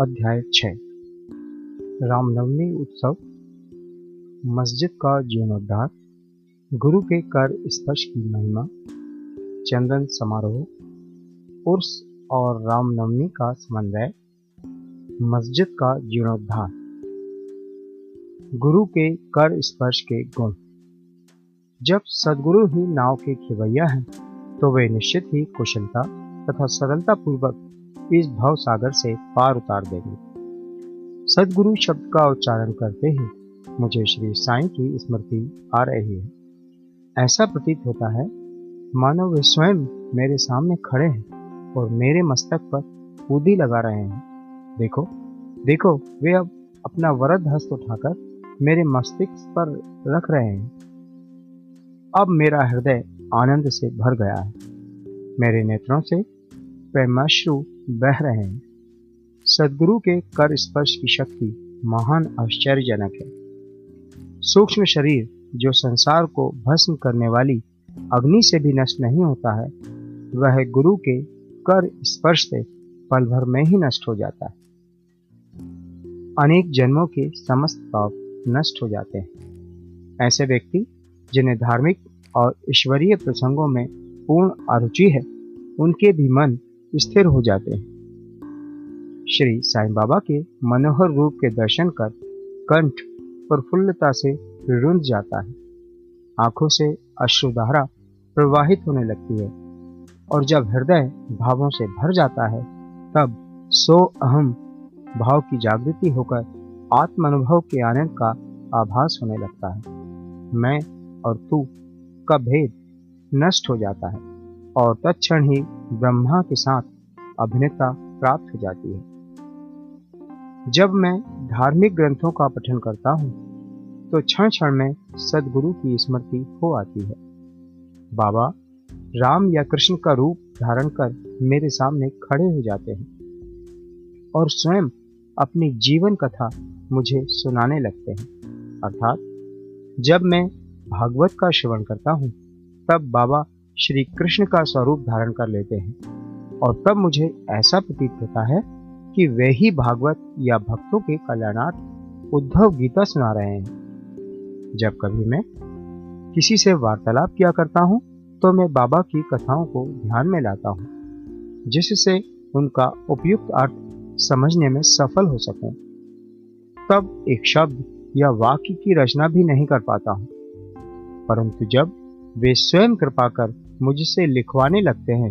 अध्याय 6 रामनवमी उत्सव, मस्जिद का जीर्णोद्धार, गुरु के कर स्पर्श की महिमा, चंदन समारोह, उर्स और रामनवमी का समन्वय, मस्जिद का जीर्णोद्धार, गुरु के कर स्पर्श के गुण। जब सदगुरु ही नाव के खिवैया हैं, तो वे निश्चित ही कुशलता तथा सरलता पूर्वक इस भाव सागर से पार उतार देंगे। सदगुरु शब्द का उच्चारण करते ही मुझे श्री साईं की स्मृति आ रही है। ऐसा प्रतीत होता है मानो वे स्वयं मेरे सामने खड़े हैं और मेरे मस्तक पर कूदी लगा रहे हैं। देखो देखो, वे अब अपना वरद हस्त उठाकर मेरे मस्तिष्क पर रख रहे हैं। अब मेरा हृदय आनंद से भर गया है, मेरे नेत्रों से प्रेमाश्रु बह रहे हैं। सदगुरु के कर स्पर्श की शक्ति महान आश्चर्यजनक है। सूक्ष्म शरीर जो संसार को भस्म करने वाली अग्नि से भी नष्ट नहीं होता है, वह गुरु के कर स्पर्श से पल भर में ही नष्ट हो जाता है। अनेक जन्मों के समस्त पाप नष्ट हो जाते हैं। ऐसे व्यक्ति जिन्हें धार्मिक और ईश्वरीय प्रसंगों में पूर्ण अरुचि है, उनके भी मन स्थिर हो जाते हैं। श्री साईं बाबा के मनोहर रूप के दर्शन कर कंठ प्रफुल्लता से रुंध जाता है, आंखों से अश्रुधारा प्रवाहित होने लगती है, और जब हृदय भावों से भर जाता है, तब सो अहम भाव की जागृति होकर आत्मानुभव के आनंद का आभास होने लगता है। मैं और तू का भेद नष्ट हो जाता है और तत्क्षण ही ब्रह्मा के साथ अभिन्नता प्राप्त हो जाती है। जब मैं धार्मिक ग्रंथों का पठन करता हूँ, तो क्षण क्षण में सदगुरु की स्मृति हो आती है। बाबा राम या कृष्ण का रूप धारण कर मेरे सामने खड़े हो जाते हैं और स्वयं अपनी जीवन कथा मुझे सुनाने लगते हैं। अर्थात जब मैं भागवत का श्रवण करता हूँ, तब बाबा श्री कृष्ण का स्वरूप धारण कर लेते हैं और तब मुझे ऐसा प्रतीत होता है कि वे ही भागवत या भक्तों के कल्याणार्थ उद्धव गीता सुना रहे हैं। जब कभी मैं किसी से वार्तालाप किया करता हूँ, तो मैं बाबा की कथाओं को ध्यान में लाता हूँ, जिससे उनका उपयुक्त अर्थ समझने में सफल हो सकूं। तब एक शब्द या वाक्य की रचना भी नहीं कर पाता हूँ, परंतु जब वे स्वयं कृपा कर मुझसे लिखवाने लगते हैं,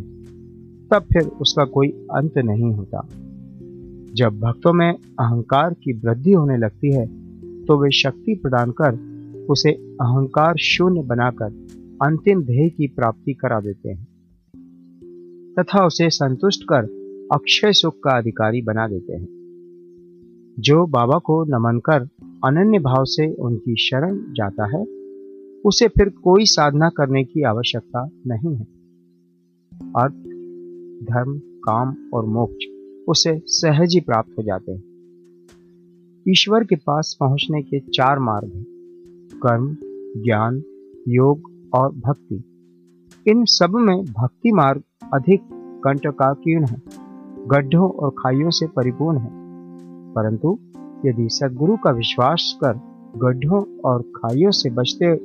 तब फिर उसका कोई अंत नहीं होता। जब भक्तों में अहंकार की वृद्धि होने लगती है, तो वे शक्ति प्रदान कर उसे अहंकार शून्य बनाकर अंतिम ध्येय की प्राप्ति करा देते हैं तथा उसे संतुष्ट कर अक्षय सुख का अधिकारी बना देते हैं। जो बाबा को नमन कर अनन्य भाव से उनकी शरण जाता है, उसे फिर कोई साधना करने की आवश्यकता नहीं है। अर्थ, धर्म, काम और मोक्ष उसे सहज ही प्राप्त हो जाते हैं। ईश्वर के पास पहुंचने के 4 मार्ग हैं: कर्म, ज्ञान, योग और भक्ति। इन सब में भक्ति मार्ग अधिक कंटकाकीर्ण है, गड्ढों और खाइयों से परिपूर्ण है। परंतु यदि सदगुरु का विश्वास कर गड्ढों और खाइयों से बचते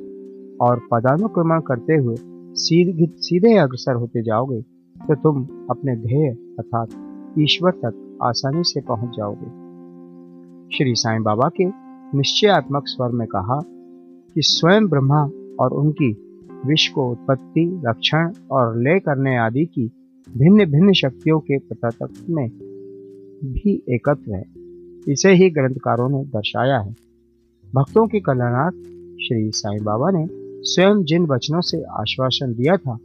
और पदानुक्रमण करते हुए सीधे अग्रसर होते जाओगे, तो तुम अपने ध्येय अर्थात ईश्वर तक आसानी से पहुंच जाओगे। श्री साईं बाबा के निश्चयात्मक स्वर में कहा कि स्वयं ब्रह्मा और उनकी विश्व को उत्पत्ति, रक्षण और लय करने आदि की भिन्न भिन्न शक्तियों के प्रत्येक में भी एकत्व है। इसे ही ग्रंथकारों ने दर्शाया है। भक्तों के कल्याणार्थ श्री साईं बाबा ने स्वयं जिन वचनों से आश्वासन दिया था,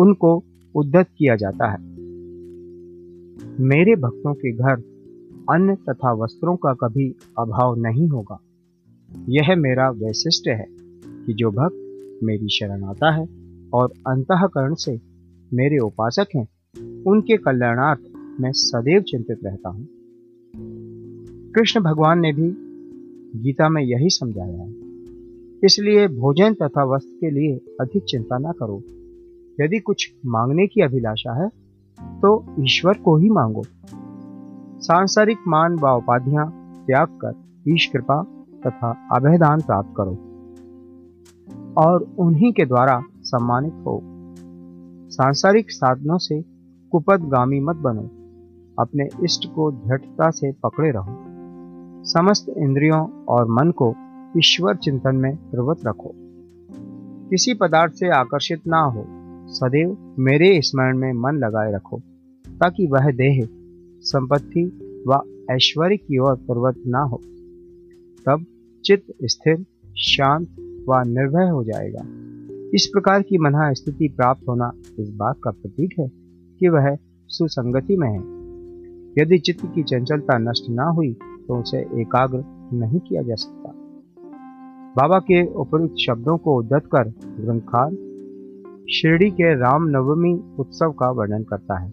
उनको उद्धत किया जाता है। मेरे भक्तों के घर अन्न तथा वस्त्रों का कभी अभाव नहीं होगा। यह मेरा वैशिष्ट है कि जो भक्त मेरी शरण आता है और अंतःकरण से मेरे उपासक हैं, उनके कल्याणार्थ मैं सदैव चिंतित रहता हूँ। कृष्ण भगवान ने भी गीता में यही समझाया है। इसलिए भोजन तथा वस्त्र के लिए अधिक चिंता ना करो। यदि कुछ मांगने की अभिलाषा है, तो ईश्वर को ही मांगो। सांसारिक मान व उपाधियां त्याग कर ईश कृपा तथा अभयदान प्राप्त करो और उन्हीं के द्वारा सम्मानित हो। सांसारिक साधनों से कुपदगामी मत बनो, अपने इष्ट को दृढ़ता से पकड़े रहो। समस्त इंद्रियों और मन को ईश्वर चिंतन में प्रवृत्त रखो, किसी पदार्थ से आकर्षित ना हो। सदैव मेरे स्मरण में मन लगाए रखो ताकि वह देह संपत्ति व ऐश्वर्य की ओर प्रवृत्त ना हो। तब चित्त स्थिर, शांत व निर्भय हो जाएगा। इस प्रकार की मना स्थिति प्राप्त होना इस बात का प्रतीक है कि वह सुसंगति में है। यदि चित्त की चंचलता नष्ट ना हुई तो उसे एकाग्र नहीं किया जा सकता। बाबा के उपरुक्त शब्दों को उद्धत कर ग्रंथकार शिरडी के रामनवमी उत्सव का वर्णन करता है।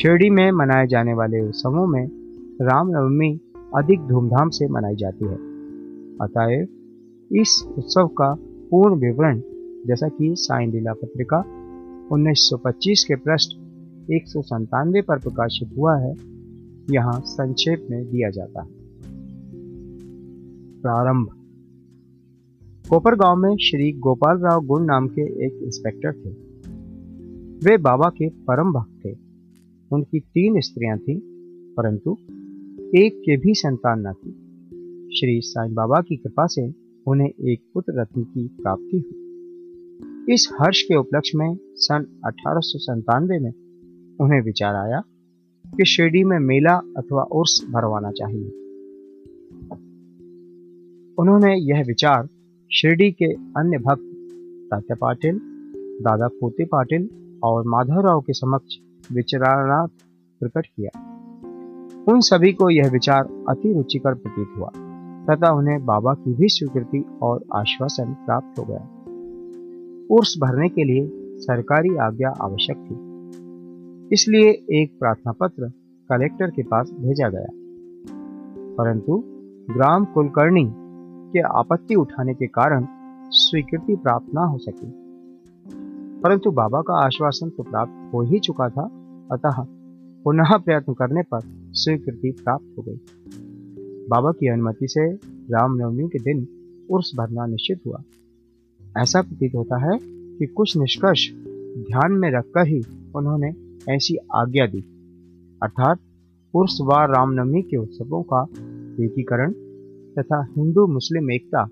शिरडी में मनाए जाने वाले उत्सवों में रामनवमी अधिक धूमधाम से मनाई जाती है। अतएव इस उत्सव का पूर्ण विवरण जैसा कि साईं लीला पत्रिका 1925 के पृष्ठ 197 पर प्रकाशित हुआ है, यहाँ संक्षेप में दिया जाता है। प्रारंभ। कोपर गांव में श्री गोपाल राव गुण नाम के एक इंस्पेक्टर थे। वे बाबा के परम भक्त थे। उनकी 3 स्त्रियां थीं, परंतु एक के भी संतान न थी। श्री साईं बाबा की कृपा से उन्हें एक पुत्र रत्न की प्राप्ति हुई। इस हर्ष के उपलक्ष्य में सन 1897 में उन्हें विचार आया कि शिरडी में मेला अथवा उर्स भरवाना चाहिए। उन्होंने यह विचार शिरडी के अन्य भक्त तात्या पाटिल, दादा पोते पाटिल और माधवराव के समक्ष विचारणार्थ प्रकट किया। उन सभी को यह विचार अति रुचिकर प्रतीत हुआ तथा उन्हें बाबा की भी स्वीकृति और आश्वासन प्राप्त हो गया। उर्स भरने के लिए सरकारी आज्ञा आवश्यक थी, इसलिए एक प्रार्थना पत्र कलेक्टर के पास भेजा गया, परंतु ग्राम कुलकर्णी के आपत्ति उठाने के कारण स्वीकृति प्राप्त ना हो सकी। परंतु बाबा का आश्वासन तो प्राप्त हो ही चुका था, अतः पुनः प्रयत्न करने पर स्वीकृति प्राप्त हो गई। बाबा की अनुमति से रामनवमी के दिन उर्स भरना निश्चित हुआ। ऐसा प्रतीत होता है कि कुछ निष्कर्ष ध्यान में रखकर ही उन्होंने ऐसी आज्ञा दी, अर्थात उर्स व रामनवमी के उत्सवों का एकीकरण तथा हिंदू मुस्लिम एकता,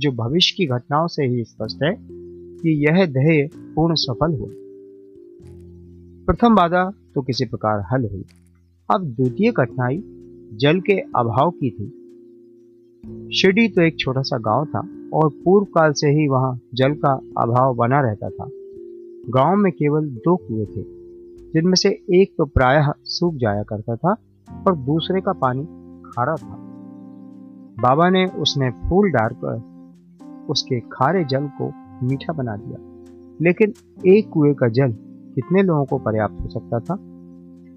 जो भविष्य की घटनाओं से ही स्पष्ट है कि यह ध्येय पूर्ण सफल हुआ। प्रथम बाधा तो किसी प्रकार हल हुई। अब द्वितीय कठिनाई जल के अभाव की थी। शिरडी तो एक छोटा सा गांव था और पूर्व काल से ही वहां जल का अभाव बना रहता था। गांव में केवल 2 कुएं थे, जिनमें से एक तो प्रायः सूख जाया करता था और दूसरे का पानी खारा था। बाबा ने उसमें फूल डालकर उसके खारे जल को मीठा बना दिया, लेकिन एक कुएं का जल कितने लोगों को पर्याप्त हो सकता था।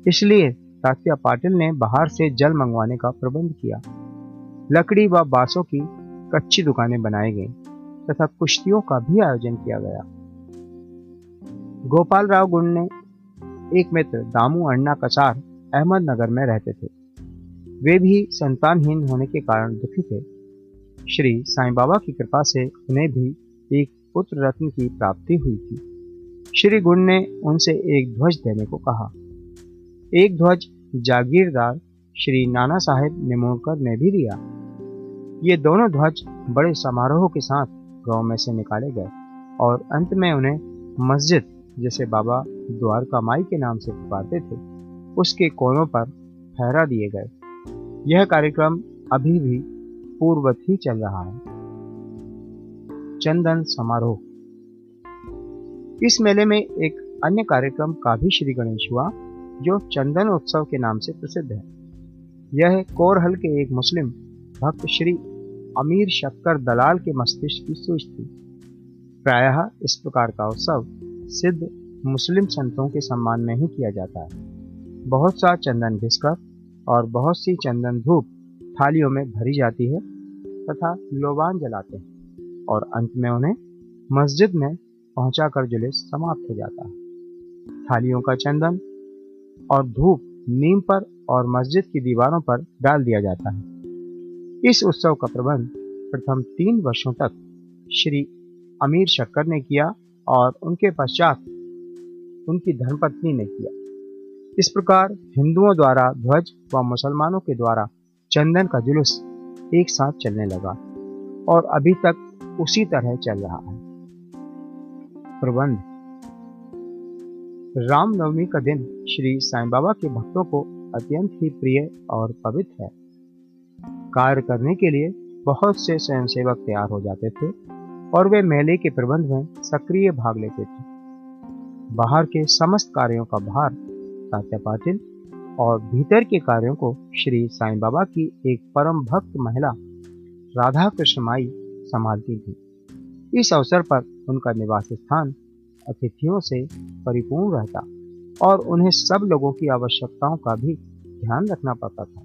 इसलिए तात्या पाटिल ने बाहर से जल मंगवाने का प्रबंध किया। लकड़ी व बांसों की कच्ची दुकानें बनाई गईं तथा कुश्तियों का भी आयोजन किया गया। गोपाल राव गुण ने एक मित्र दामू अण्णा कचार अहमदनगर में रहते थे। वे भी संतानहीन होने के कारण दुखी थे। श्री साईं बाबा की कृपा से उन्हें भी एक पुत्र रत्न की प्राप्ति हुई थी। श्री गुण ने उनसे एक ध्वज देने को कहा। एक ध्वज जागीरदार श्री नाना साहेब निमोणकर ने भी दिया। ये दोनों ध्वज बड़े समारोह के साथ गांव में से निकाले गए और अंत में उन्हें मस्जिद, जैसे बाबा द्वारका माई के नाम से पुकारते थे, उसके कोनों पर फहरा दिए गए। यह कार्यक्रम अभी भी पूर्ववत ही चल रहा है। चंदन समारोह। इस मेले में एक अन्य कार्यक्रम का भी श्री गणेश हुआ, जो चंदन उत्सव के नाम से प्रसिद्ध है। यह कोरहल के एक मुस्लिम भक्त श्री अमीर शक्कर दलाल के मस्तिष्क की सोच थी। प्रायः इस प्रकार का उत्सव सिद्ध मुस्लिम संतों के सम्मान में ही किया जाता है। बहुत सा चंदन घिसकर और बहुत सी चंदन धूप थालियों में भरी जाती है तथा लोबान जलाते हैं और अंत में उन्हें मस्जिद में पहुंचाकर जुलूस समाप्त हो जाता है। थालियों का चंदन और धूप नीम पर और मस्जिद की दीवारों पर डाल दिया जाता है। इस उत्सव का प्रबंध प्रथम 3 वर्षों तक श्री अमीर शक्कर ने किया और उनके पश्चात उनकी धर्मपत्नी ने किया। इस प्रकार हिंदुओं द्वारा ध्वज व मुसलमानों के द्वारा चंदन का जुलूस एक साथ चलने लगा और अभी तक उसी तरह चल रहा है। प्रबंध। रामनवमी का दिन श्री साईं बाबा के भक्तों को अत्यंत ही प्रिय और पवित्र है। कार्य करने के लिए बहुत से स्वयंसेवक तैयार हो जाते थे और वे मेले के प्रबंध में सक्रिय भाग लेते थे। बाहर के समस्त कार्यों का भार तात्या पाटिल और भीतर के कार्यों को श्री साईं बाबा की एक परम भक्त महिला राधा कृष्णमाई संभालती थी। इस अवसर पर उनका निवास स्थान अतिथियों से परिपूर्ण रहता और उन्हें सब लोगों की आवश्यकताओं का भी ध्यान रखना पड़ता था।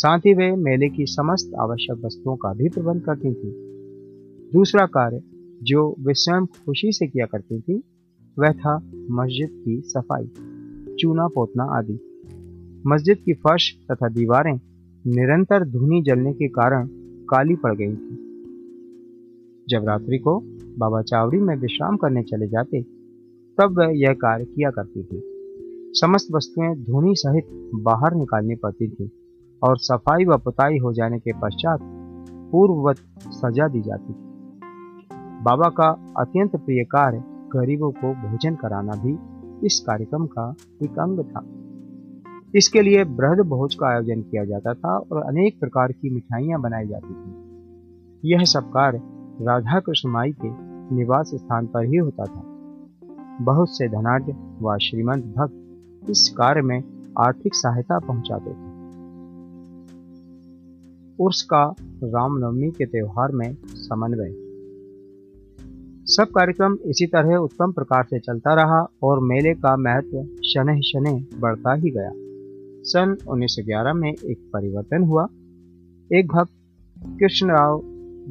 साथ ही वे मेले की समस्त आवश्यक वस्तुओं का भी प्रबंध करती थी। दूसरा कार्य जो वे स्वयं खुशी से किया करती थी वह था मस्जिद की सफाई, चूना पोतना आदि। मस्जिद की फर्श तथा दीवारें निरंतर धूनी जलने के कारण काली पड़ गई थी। जब रात्रि को बाबा चावड़ी में विश्राम करने चले जाते तब वह यह कार्य किया करती थी। समस्त वस्तुएं धूनी सहित बाहर निकालनी पड़ती थी और सफाई व पुताई हो जाने के पश्चात पूर्ववत सजा दी जाती थी। बाबा का अत्यंत प्रिय कार्य गरीबों को भोजन कराना भी इस कार्यक्रम का एक अंग था। इसके लिए बृहद भोज का आयोजन किया जाता था और अनेक प्रकार की मिठाइयाँ बनाई जाती थी। यह सब कार्य राधा कृष्णमाई के निवास स्थान पर ही होता था। बहुत से धनाढ्य व श्रीमंत भक्त इस कार्य में आर्थिक सहायता पहुंचाते थे। उर्स का रामनवमी के त्योहार में समन्वय। सब कार्यक्रम इसी तरह उत्तम प्रकार से चलता रहा और मेले का महत्व शनह शनह बढ़ता ही गया। सन 1911 में एक परिवर्तन हुआ। एक भक्त कृष्णराव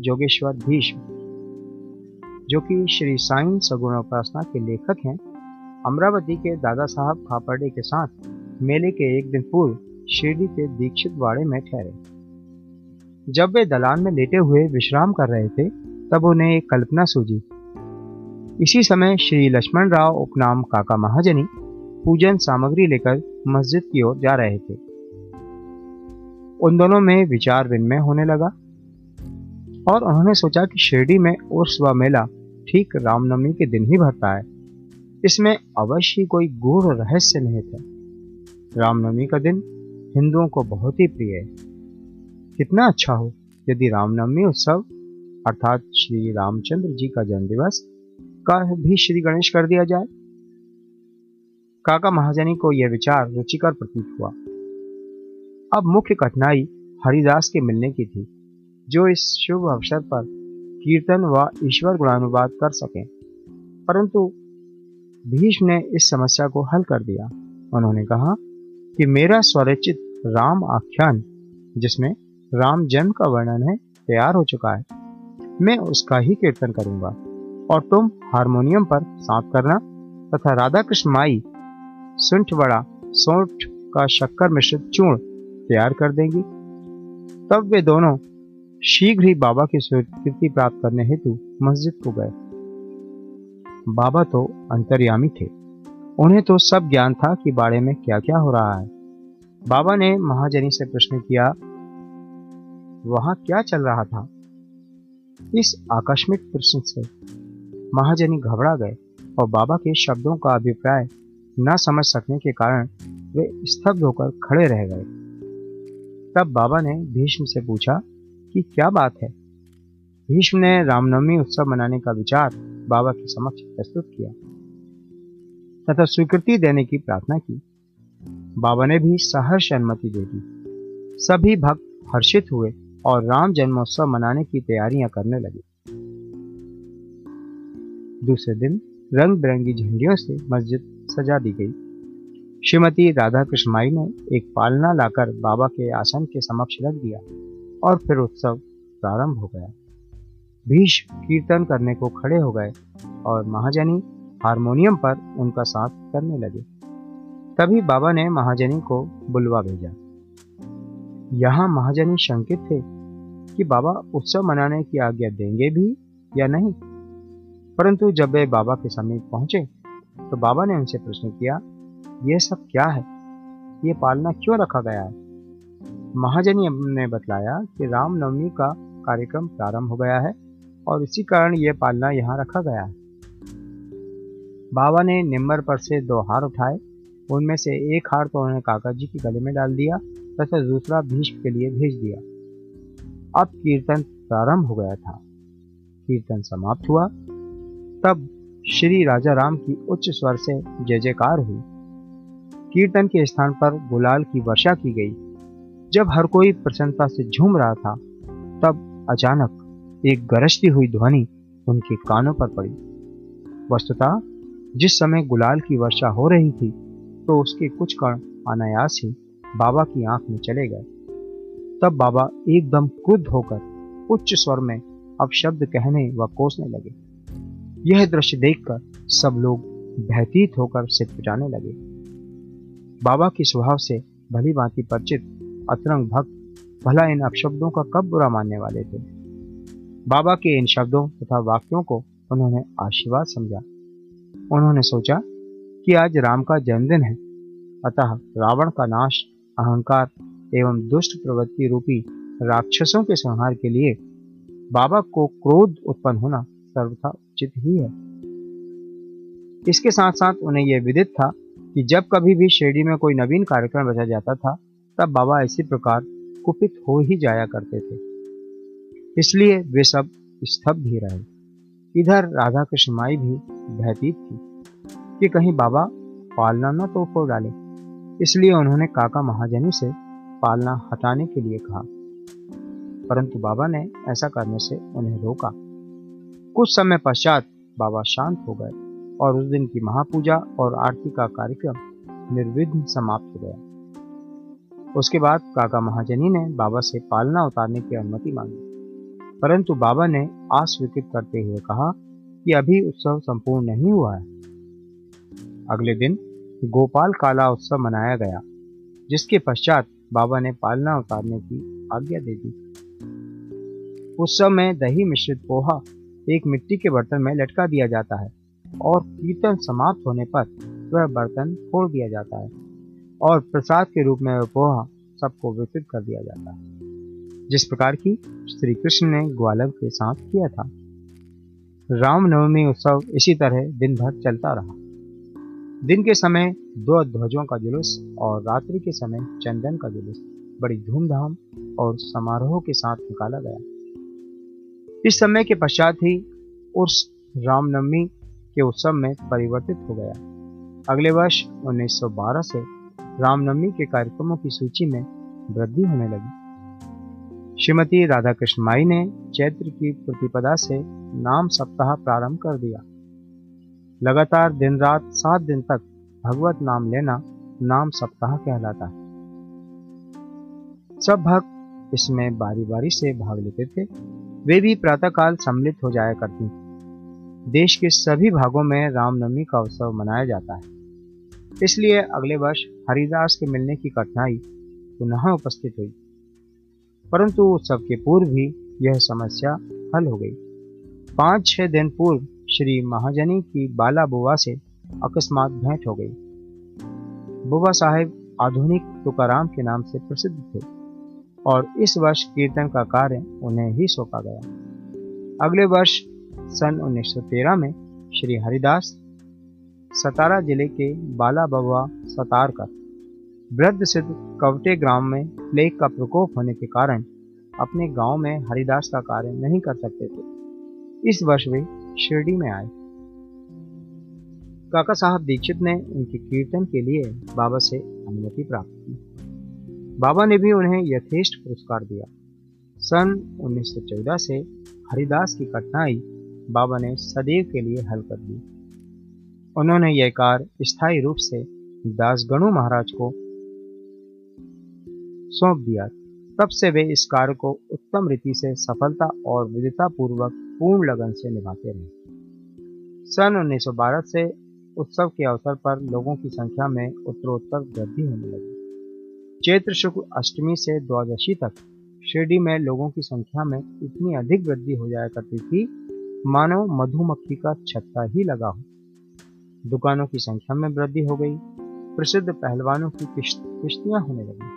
जोगेश्वर भीष्म, जो कि श्री साईं सगुणोपासना के लेखक हैं, अमरावती के दादा साहब खापर्डे के साथ मेले के एक दिन पूर्व शिरडी के दीक्षित वाड़े में ठहरे। जब वे दलान में लेटे हुए विश्राम कर रहे थे तब उन्हें एक कल्पना सूझी। इसी समय श्री लक्ष्मण राव उपनाम काका महाजनी पूजन सामग्री लेकर मस्जिद की ओर जा रहे थे। उन दोनों में विचार विनिमय होने लगा और उन्होंने सोचा कि शिरडी में उर्स व मेला ठीक रामनवमी के दिन ही भरता है। इसमें अवश्य कोई गूढ़ रहस्य निहित है। रामनवमी का दिन हिंदुओं को बहुत ही प्रिय है। कितना अच्छा हो यदि रामनवमी उत्सव अर्थात श्री रामचंद्र जी का जन्मदिवस का भी श्री गणेश कर दिया जाए। काका महाजनी को यह विचार रुचिकर प्रतीत हुआ। अब मुख्य कठिनाई हरिदास के मिलने की थी जो इस शुभ अवसर पर कीर्तन व ईश्वर गुणानुवाद कर सकें, परंतु भीष्म ने इस समस्या को हल कर दिया। उन्होंने कहा कि मेरा स्वरचित राम आख्यान जिसमें राम जन्म का वर्णन है तैयार हो चुका है। मैं उसका ही कीर्तन करूंगा और तुम हारमोनियम पर साथ करना तथा राधा कृष्ण माई सुंठ बड़ा सौंठ का शक्कर मिश्रित चूर्ण तैयार कर देंगी। तब वे दोनों शीघ्र ही बाबा की स्वीकृति प्राप्त करने हेतु मस्जिद को गए। बाबा तो अंतर्यामी थे, उन्हें तो सब ज्ञान था कि बाड़े में क्या क्या हो रहा है। बाबा ने महाजनी से प्रश्न किया, वहां क्या चल रहा था? इस आकस्मिक प्रश्न से महाजनी घबरा गए और बाबा के शब्दों का अभिप्राय न समझ सकने के कारण वे स्तब्ध होकर खड़े रह गए। तब बाबा ने भीष्म से पूछा कि क्या बात है। भीष्म ने रामनवमी उत्सव मनाने का विचार बाबा के समक्ष प्रस्तुत किया तथा स्वीकृति देने की प्रार्थना की। बाबा ने भी सहर्ष अनुमति दे दी। सभी भक्त हर्षित हुए और राम जन्मोत्सव मनाने की तैयारियां करने लगे। दूसरे दिन रंग बिरंगी झंडियों से मस्जिद सजा दी गई। श्रीमती राधा कृष्णमाई ने एक पालना लाकर बाबा के आसन के समक्ष रख दिया और फिर उत्सव प्रारंभ हो गया। भीष्म कीर्तन करने को खड़े हो गए और महाजनी हारमोनियम पर उनका साथ करने लगे। तभी बाबा ने महाजनी को बुलवा भेजा। यहाँ महाजनी शंकित थे कि बाबा उत्सव मनाने की आज्ञा देंगे भी या नहीं, परंतु जब वे बाबा के समीप पहुंचे तो बाबा ने उनसे प्रश्न किया, यह सब क्या है, ये पालना क्यों रखा गया है? महाजनी ने बतलाया कि रामनवमी का कार्यक्रम प्रारंभ हो गया है और इसी कारण यह पालना यहाँ रखा गया है। बाबा ने निम्बर पर से 2 हार उठाए, उनमें से एक हार तो उन्होंने काका जी के गले में डाल दिया तथा दूसरा भीष्म के लिए भेज दिया। अब कीर्तन प्रारंभ हो गया था। कीर्तन समाप्त हुआ, तब श्री राजा राम की उच्च स्वर से जय जयकार हुई। कीर्तन के स्थान पर गुलाल की वर्षा की गई। जब हर कोई प्रसन्नता से झूम रहा था, तब अचानक एक गरजती हुई ध्वनि उनके कानों पर पड़ी। वस्तुतः जिस समय गुलाल की वर्षा हो रही थी तो उसके कुछ कण अनायास ही बाबा की आंख में चले गए। तब बाबा एकदम क्रुद्ध होकर उच्च स्वर में अपशब्द कहने व कोसने लगे। यह दृश्य देखकर सब लोग भयभीत होकर सिटपिटाने लगे। बाबा के स्वभाव से भली भांति परिचित अतरंग भक्त भला इन अपशब्दों का कब बुरा मानने वाले थे। बाबा के इन शब्दों तथा वाक्यों को उन्होंने आशीर्वाद समझा। उन्होंने सोचा कि आज राम का जन्मदिन है, अतः रावण का नाश, अहंकार एवं दुष्ट प्रवृत्ति रूपी राक्षसों के संहार के लिए बाबा को क्रोध उत्पन्न होना सर्वथा उचित ही है। इसके साथ साथ उन्हें यह विदित था कि जब कभी भी शिरडी में कोई नवीन कार्यक्रम रचा जाता था, तब बाबा इसी प्रकार कुपित हो ही जाया करते थे, इसलिए वे सब स्तब्ध ही रहे। इधर राधा कृष्ण माई भी भयभीत थी कि कहीं बाबा पालना न तो फोड़ डाले, इसलिए उन्होंने काका महाजनी से पालना हटाने के लिए कहा, परंतु बाबा ने ऐसा करने से उन्हें रोका। कुछ समय पश्चात बाबा शांत हो गए और उस दिन की महापूजा और आरती का कार्यक्रम निर्विघ्न समाप्त हो गया। उसके बाद काका महाजनी ने बाबा से पालना उतारने की अनुमति मांगी, परंतु बाबा ने अस्वीकृत करते हुए कहा कि अभी उत्सव संपूर्ण नहीं हुआ है। अगले दिन गोपाल काला उत्सव मनाया गया, जिसके पश्चात बाबा ने पालना उतारने की आज्ञा दे दी। उत्सव में दही मिश्रित पोहा एक मिट्टी के बर्तन में लटका दिया जाता है और कीर्तन समाप्त होने पर वह बर्तन फोड़ दिया जाता है और प्रसाद के रूप में वह पोहा सबको वितरित कर दिया जाता है, जिस प्रकार की श्री कृष्ण ने ग्वालव के साथ किया था। रामनवमी उत्सव इसी तरह दिन भर चलता रहा। दिन के समय 2 ध्वजों का जुलूस और रात्रि के समय चंदन का जुलूस बड़ी धूमधाम और समारोह के साथ निकाला गया। इस समय के पश्चात ही उर्स रामनवमी के उत्सव में परिवर्तित हो गया। अगले वर्ष 1912 से रामनवमी के कार्यक्रमों की सूची में वृद्धि होने लगी। श्रीमती राधा कृष्ण माई ने चैत्र की प्रतिपदा से नाम सप्ताह प्रारंभ कर दिया। लगातार दिन रात 7 दिन तक भगवत नाम लेना नाम सप्ताह कहलाता है। सब भक्त इसमें बारी बारी से भाग लेते थे। वे भी प्रातःकाल सम्मिलित हो जाया करती। देश के सभी भागों में रामनवमी का उत्सव मनाया जाता है, इसलिए अगले वर्ष हरिदास के मिलने की कठिनाई पुनः उपस्थित हुई, परंतु उत्सव के पूर्व भी यह समस्या हल हो गई। 5-6 दिन पूर्व श्री महाजनी की बाला बुवा से अकस्मात भेंट हो गई। बुवा साहेब आधुनिक तुकाराम के नाम से प्रसिद्ध थे और इस वर्ष कीर्तन का कार्य उन्हें ही सौंपा गया। अगले वर्ष सन 1913 में श्री हरिदास सतारा जिले के बाला बुवा सतार का वृद्ध सिद्ध कवटे ग्राम में प्लेग का प्रकोप होने के कारण अपने गांव में हरिदास का कार्य नहीं कर सकते थे। इस वर्ष वे शिरडी में आए। काका साहब दीक्षित ने उनके कीर्तन के लिए बाबा से अनुमति प्राप्त की। बाबा ने भी उन्हें यथेष्ट पुरस्कार दिया। सन 1914 से हरिदास की कठिनाई बाबा ने सदैव के लिए हल कर दी। उन्होंने यह कार्य स्थायी रूप से दासगणु महाराज को सौंप दिया। तब से वे इस कार्य को उत्तम रीति से सफलता और विदिता पूर्वक पूर्ण लगन से निभाते रहे। सन 1912 से उत्सव के अवसर पर लोगों की संख्या में उत्तरोत्तर वृद्धि होने लगी। चैत्र शुक्ल अष्टमी से द्वादशी तक शिरडी में लोगों की संख्या में इतनी अधिक वृद्धि हो जाया करती थी मानो मधुमक्खी का छत्ता ही लगा हो। दुकानों की संख्या में वृद्धि हो गई, प्रसिद्ध पहलवानों की किश्तियां होने लगी,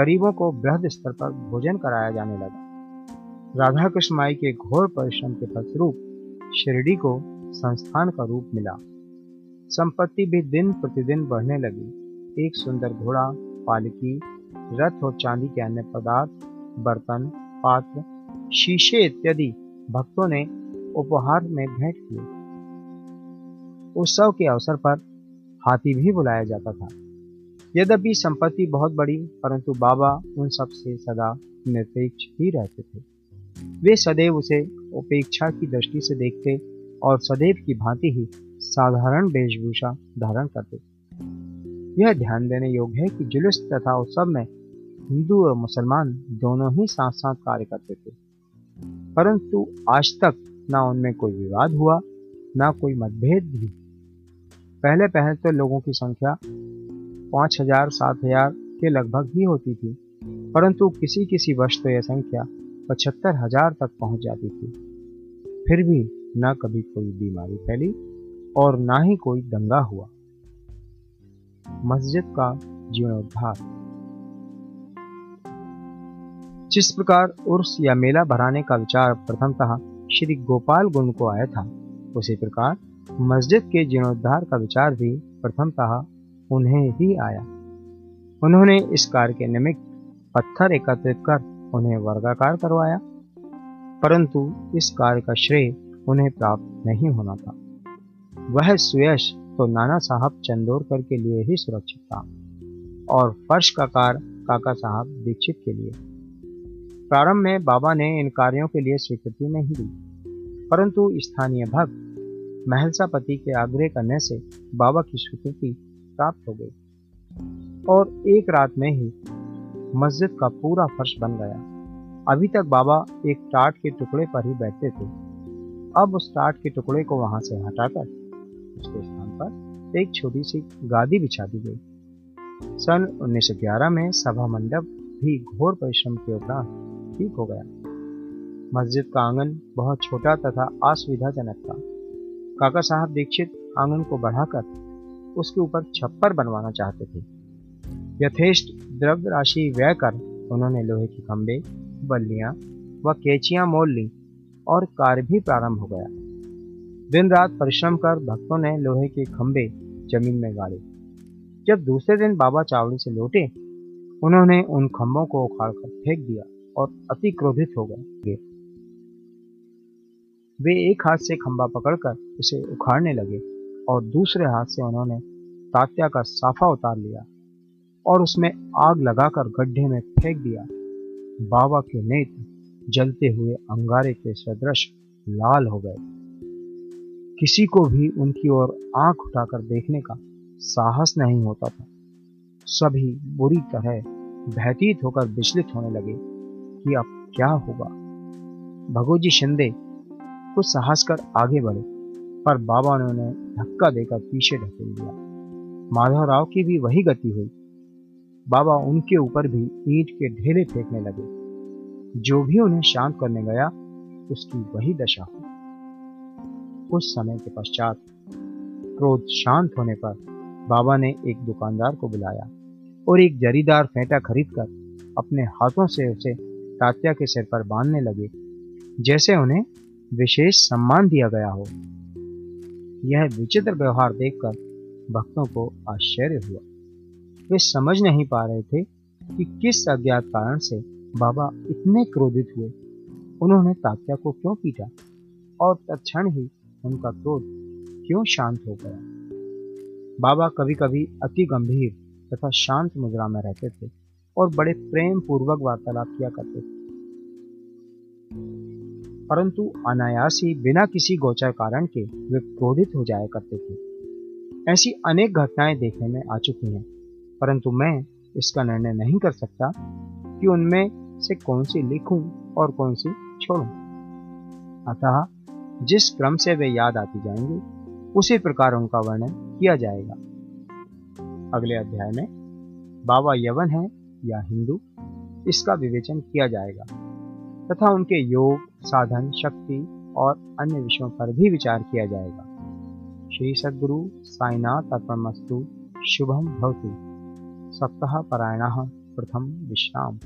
गरीबों को बृहद स्तर पर भोजन कराया जाने लगा। राधा कृष्ण माई के घोर परिश्रम के फलस्वरूप शिरडी को संस्थान का रूप मिला। संपत्ति भी दिन प्रतिदिन बढ़ने लगी। एक सुंदर घोड़ा, पालकी, रथ और चांदी के अन्य पदार्थ, बर्तन, पात्र, शीशे इत्यादि भक्तों ने उपहार में भेंट किए। उत्सव के अवसर पर हाथी भी बुलाया जाता था। यद्यपि संपत्ति बहुत बड़ी, परंतु बाबा उन सब से सदा निरपेक्ष ही रहते थे। वे सदैव उसे उपेक्षा की दृष्टि से देखते और सदैव की भांति ही साधारण वेशभूषा धारण करते। यह ध्यान देने योग्य है कि जुलूस तथा उत्सव में हिंदू और मुसलमान दोनों ही साथ साथ कार्य करते थे, परंतु आज तक ना उनमें कोई विवाद हुआ ना कोई मतभेद भी। पहले पहल तो लोगों की संख्या 5000-7000 के लगभग ही होती थी, परंतु किसी किसी वर्ष तो यह संख्या 75000 तक पहुंच जाती थी। फिर भी ना कभी कोई बीमारी फैली और ना ही कोई दंगा हुआ। मस्जिद का जीर्णोद्धार। जिस प्रकार उर्स या मेला भराने का विचार प्रथमतः श्री गोपाल गुण को आया था, उसी प्रकार मस्जिद के जीर्णोद्धार का विचार भी प्रथमतः उन्हें ही आया। उन्होंने इस कार्य के निमित्त पत्थर एकत्रित कर उन्हें वर्गाकार करवाया, परंतु इस कार्य का श्रेय उन्हें प्राप्त नहीं होना था। वह सुयश तो नाना साहब चंदोरकर के लिए ही सुरक्षित था और फर्श का कार्य काका साहब दीक्षित के लिए। प्रारंभ में बाबा ने इन कार्यों के लिए स्वीकृति नहीं दी, परंतु स्थानीय भक्त महलसापति के आग्रह करने से बाबा की स्वीकृति प्राप्त हो गई और एक रात में ही मस्जिद का पूरा फर्श बन गया। अभी तक बाबा एक टाट के टुकड़े पर ही बैठते थे। अब उस टाट के टुकड़े को वहां से हटाकर उसके स्थान पर एक छोटी सी गादी बिछा दी गई। सन 1911 में सभा मंडप भी घोर परिश्रम के उपरांत ठीक हो गया। मस्जिद का आंगन बहुत छोटा तथा असुविधाजनक था। काका साहब दीक्षित आंगन को बढ़ाकर उसके ऊपर छप्पर बनवाना चाहते थे। यथेष्ट द्रव्य राशि व्यय कर उन्होंने लोहे के खंभे, बल्लियां व कैचियां मोल ली और कार्य भी प्रारंभ हो गया। दिन रात परिश्रम कर भक्तों ने लोहे के खंभे जमीन में गाड़े। जब दूसरे दिन बाबा चावड़ी से लौटे, उन्होंने उन खंभों को उखाड़कर फेंक दिया और अति क्रोधित हो गए। वे एक हाथ से खंभा पकड़कर उसे उखाड़ने लगे और दूसरे हाथ से उन्होंने तात्या का साफा उतार लिया और उसमें आग लगाकर गड्ढे में फेंक दिया। बाबा के नेत्र जलते हुए अंगारे के सदृश लाल हो गए। किसी को भी उनकी ओर आंख उठाकर देखने का साहस नहीं होता था। सभी बुरी तरह भयभीत होकर विचलित होने लगे कि अब क्या होगा। भगोजी शिंदे कुछ साहस कर आगे बढ़े, पर बाबा ने उन्हें धक्का देकर पीछे ढकेल दिया। माधवराव की भी वही गति हुई। बाबा उनके ऊपर भी ईंट के ढेले फेंकने लगे। जो भी उन्हें शांत करने गया उसकी वही दशा हुई। कुछ समय के पश्चात क्रोध शांत होने पर बाबा ने एक दुकानदार को बुलाया और एक जरीदार फेंटा खरीदकर अपने हाथों से उसे तात्या के सिर पर बांधने लगे, जैसे उन्हें विशेष सम्मान दिया गया हो। यह विचित्र व्यवहार देखकर भक्तों को आश्चर्य हुआ। वे समझ नहीं पा रहे थे कि किस अज्ञात कारण से बाबा इतने क्रोधित हुए। उन्होंने तात्या को क्यों पीटा और तत्क्षण ही उनका क्रोध क्यों शांत हो गया। बाबा कभी कभी अति गंभीर तथा शांत मुद्रा में रहते थे और बड़े प्रेम पूर्वक वार्तालाप किया करते थे, परंतु अनायास ही बिना किसी गोचर कारण के वे क्रोधित हो जाया करते थे। ऐसी अनेक घटनाएं देखने में आ चुकी हैं, परंतु मैं इसका निर्णय नहीं कर सकता कि उनमें से कौन सी लिखूं और कौन सी छोड़ूं। अतः जिस क्रम से वे याद आती जाएंगी उसी प्रकार उनका वर्णन किया जाएगा। अगले अध्याय में बाबा यवन है या हिंदू, इसका विवेचन किया जाएगा तथा उनके योग, साधन, शक्ति और अन्य विषयों पर भी विचार किया जाएगा। श्री सद्गुरु साईनाथ अर्पणमस्तु। शुभम भवतु। सप्ताह पारायण प्रथम विश्राम।